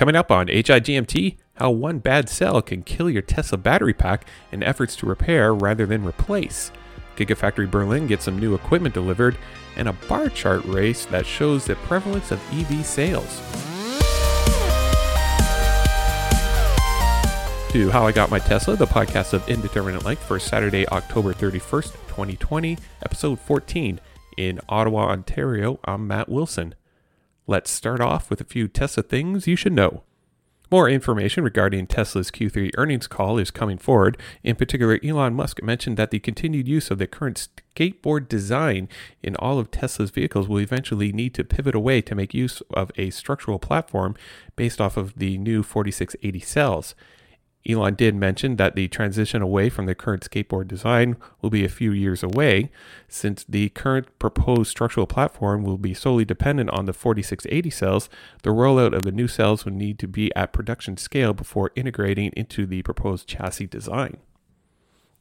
Coming up on HIGMT, how one bad cell can kill your Tesla battery pack in efforts to repair rather than replace. Gigafactory Berlin gets some new equipment delivered, and a bar chart race that shows the prevalence of EV sales. To How I Got My Tesla, the podcast of indeterminate length for Saturday, October 31st, 2020, episode 14. In Ottawa, Ontario, I'm Matt Wilson. Let's start off with a few Tesla things you should know. More information regarding Tesla's Q3 earnings call is coming forward. In particular, Elon Musk mentioned that the continued use of the current skateboard design in all of Tesla's vehicles will eventually need to pivot away to make use of a structural platform based off of the new 4680 cells. Elon did mention that the transition away from the current skateboard design will be a few years away, since the current proposed structural platform will be solely dependent on the 4680 cells. The rollout of the new cells will need to be at production scale before integrating into the proposed chassis design.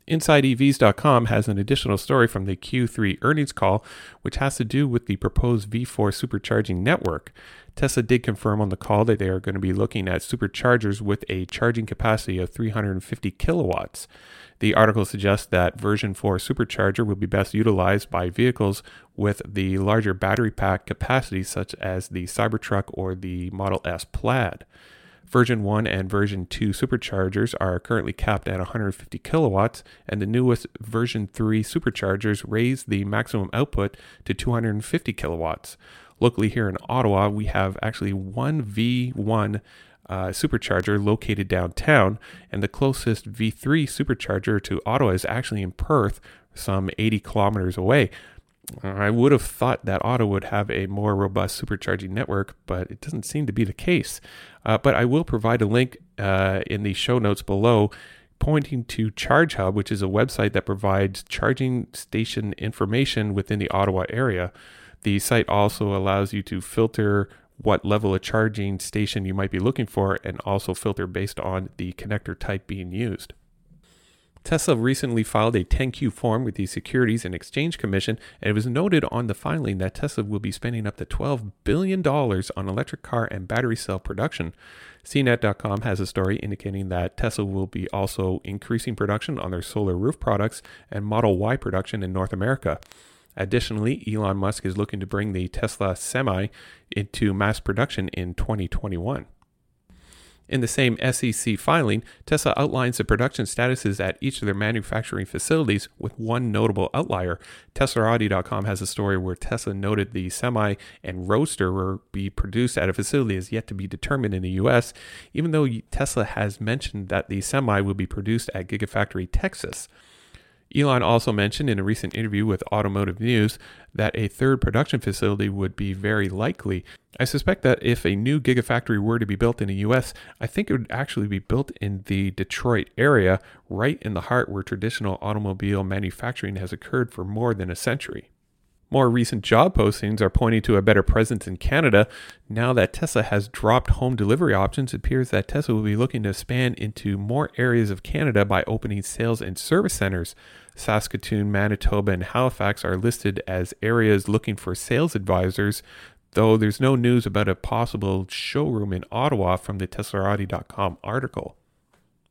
InsideEVs.com has an additional story from the Q3 earnings call, which has to do with the proposed V4 supercharging network. Tesla did confirm on the call that they are going to be looking at superchargers with a charging capacity of 350 kilowatts. The article suggests that version 4 supercharger will be best utilized by vehicles with the larger battery pack capacity, such as the Cybertruck or the Model S Plaid. Version 1 and Version 2 superchargers are currently capped at 150 kilowatts, and the newest Version 3 superchargers raise the maximum output to 250 kilowatts. Locally here in Ottawa, we have actually one V1 supercharger located downtown, and the closest V3 supercharger to Ottawa is actually in Perth, some 80 kilometers away. I would have thought that Ottawa would have a more robust supercharging network, but it doesn't seem to be the case. But I will provide a link in the show notes below pointing to ChargeHub, which is a website that provides charging station information within the Ottawa area. The site also allows you to filter what level of charging station you might be looking for, and also filter based on the connector type being used. Tesla recently filed a 10-Q form with the Securities and Exchange Commission, and it was noted on the filing that Tesla will be spending up to $12 billion on electric car and battery cell production. CNET.com has a story indicating that Tesla will be also increasing production on their solar roof products and Model Y production in North America. Additionally, Elon Musk is looking to bring the Tesla Semi into mass production in 2021. In the same SEC filing, Tesla outlines the production statuses at each of their manufacturing facilities, with one notable outlier. TeslaRoddy.com has a story where Tesla noted the Semi and Roadster will be produced at a facility as yet to be determined in the U.S., even though Tesla has mentioned that the Semi will be produced at Gigafactory Texas. Elon also mentioned in a recent interview with Automotive News that a third production facility would be very likely. I suspect that if a new Gigafactory were to be built in the US, I think it would actually be built in the Detroit area, right in the heart where traditional automobile manufacturing has occurred for more than a century. More recent job postings are pointing to a better presence in Canada. Now that Tesla has dropped home delivery options, it appears that Tesla will be looking to expand into more areas of Canada by opening sales and service centers. Saskatoon, Manitoba, and Halifax are listed as areas looking for sales advisors, though there's no news about a possible showroom in Ottawa from the teslarati.com article.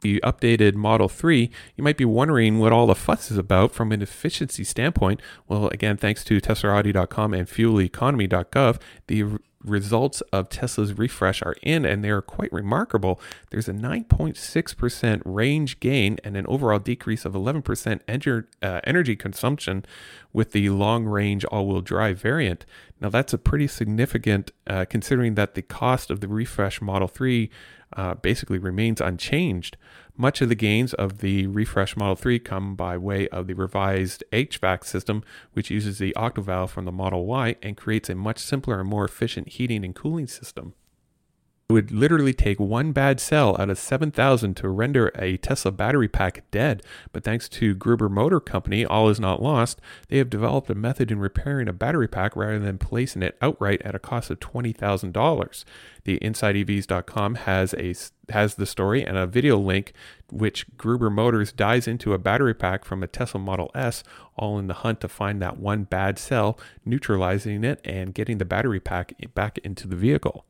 The updated Model 3, you might be wondering what all the fuss is about from an efficiency standpoint. Well, again, thanks to teslarati.com and fueleconomy.gov, the results of Tesla's refresh are in, and they are quite remarkable. There's a 9.6% range gain and an overall decrease of 11% energy consumption with the long-range all-wheel drive variant. Now, that's a pretty significant considering that the cost of the refresh Model 3 basically remains unchanged. Much of the gains of the refresh Model 3 come by way of the revised HVAC system, which uses the Octovalve from the Model Y and creates a much simpler and more efficient heating and cooling system. It would literally take one bad cell out of 7,000 to render a Tesla battery pack dead, but thanks to Gruber Motor Company, all is not lost. They have developed a method in repairing a battery pack rather than placing it outright at a cost of $20,000. The InsideEVs.com has the story and a video link, which Gruber Motors dives into a battery pack from a Tesla Model S, all in the hunt to find that one bad cell, neutralizing it and getting the battery pack back into the vehicle.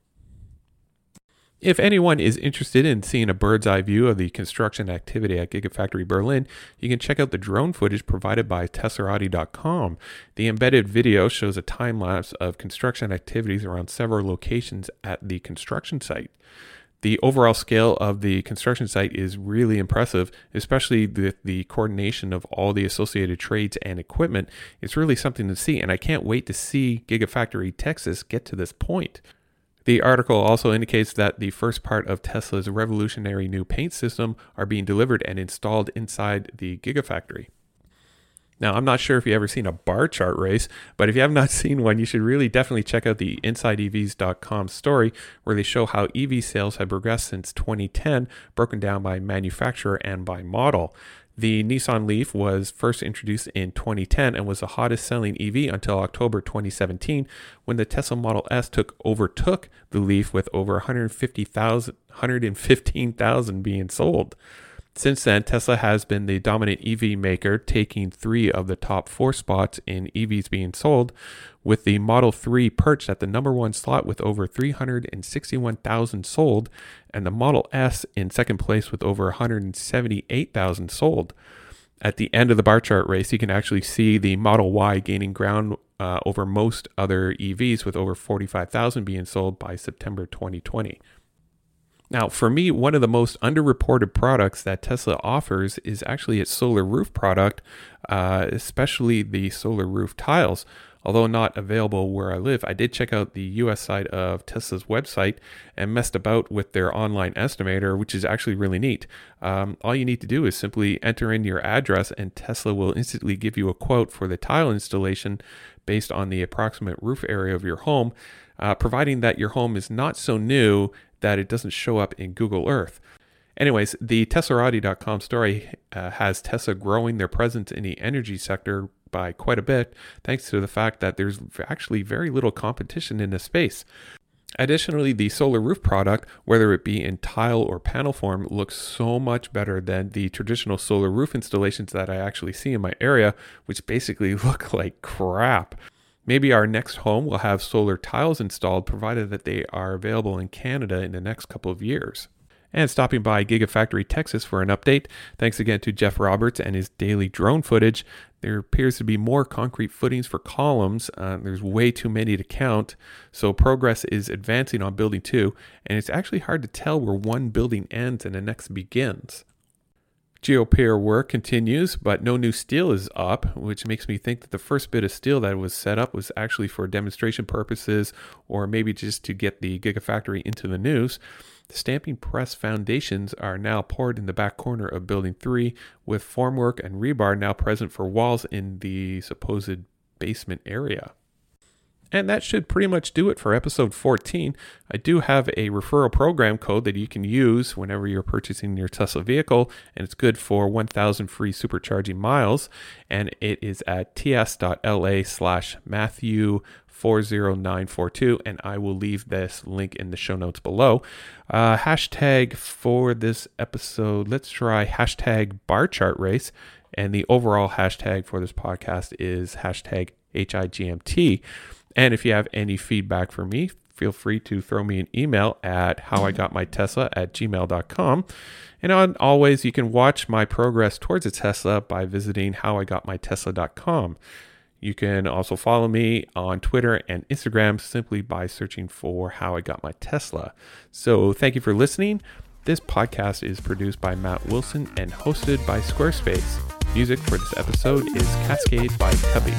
If anyone is interested in seeing a bird's eye view of the construction activity at Gigafactory Berlin, you can check out the drone footage provided by teslarati.com. The embedded video shows a time lapse of construction activities around several locations at the construction site. The overall scale of the construction site is really impressive, especially the coordination of all the associated trades and equipment. It's really something to see, and I can't wait to see Gigafactory Texas get to this point. The article also indicates that the first part of Tesla's revolutionary new paint system are being delivered and installed inside the Gigafactory. Now, I'm not sure if you've ever seen a bar chart race, but if you have not seen one, you should really definitely check out the InsideEVs.com story where they show how EV sales have progressed since 2010, broken down by manufacturer and by model. The Nissan Leaf was first introduced in 2010 and was the hottest selling EV until October 2017 when the Tesla Model S overtook the Leaf with over 115,000 being sold. Since then, Tesla has been the dominant EV maker, taking 3 of the top 4 spots in EVs being sold, with the Model 3 perched at the number 1 slot with over 361,000 sold, and the Model S in second place with over 178,000 sold. At the end of the bar chart race, you can actually see the Model Y gaining ground over most other EVs, with over 45,000 being sold by September 2020. Now, for me, one of the most underreported products that Tesla offers is actually its solar roof product, especially the solar roof tiles. Although not available where I live, I did check out the US side of Tesla's website and messed about with their online estimator, which is actually really neat. All you need to do is simply enter in your address and Tesla will instantly give you a quote for the tile installation based on the approximate roof area of your home, providing that your home is not so new that it doesn't show up in Google Earth. Anyways, the teslarati.com story has Tesla growing their presence in the energy sector by quite a bit, thanks to the fact that there's actually very little competition in this space. Additionally, the solar roof product, whether it be in tile or panel form, looks so much better than the traditional solar roof installations that I actually see in my area, which basically look like crap. Maybe our next home will have solar tiles installed, provided that they are available in Canada in the next couple of years. And stopping by Gigafactory Texas for an update. Thanks again to Jeff Roberts and his daily drone footage. There appears to be more concrete footings for columns. There's way too many to count. So progress is advancing on building 2, and it's actually hard to tell where one building ends and the next begins. Geopier work continues, but no new steel is up, which makes me think that the first bit of steel that was set up was actually for demonstration purposes, or maybe just to get the Gigafactory into the news. The stamping press foundations are now poured in the back corner of Building 3, with formwork and rebar now present for walls in the supposed basement area. And that should pretty much do it for episode 14. I do have a referral program code that you can use whenever you're purchasing your Tesla vehicle, and it's good for 1,000 free supercharging miles, and it is at ts.la/Matthew40942, and I will leave this link in the show notes below. Hashtag for this episode, let's try hashtag bar chart race, and the overall hashtag for this podcast is hashtag HIGMT. And if you have any feedback for me, feel free to throw me an email at howigotmytesla@gmail.com. And on always, you can watch my progress towards a Tesla by visiting howigotmytesla.com. You can also follow me on Twitter and Instagram simply by searching for How I Got My Tesla. So thank you for listening. This podcast is produced by Matt Wilson and hosted by Squarespace. Music for this episode is Cascade by Cubby.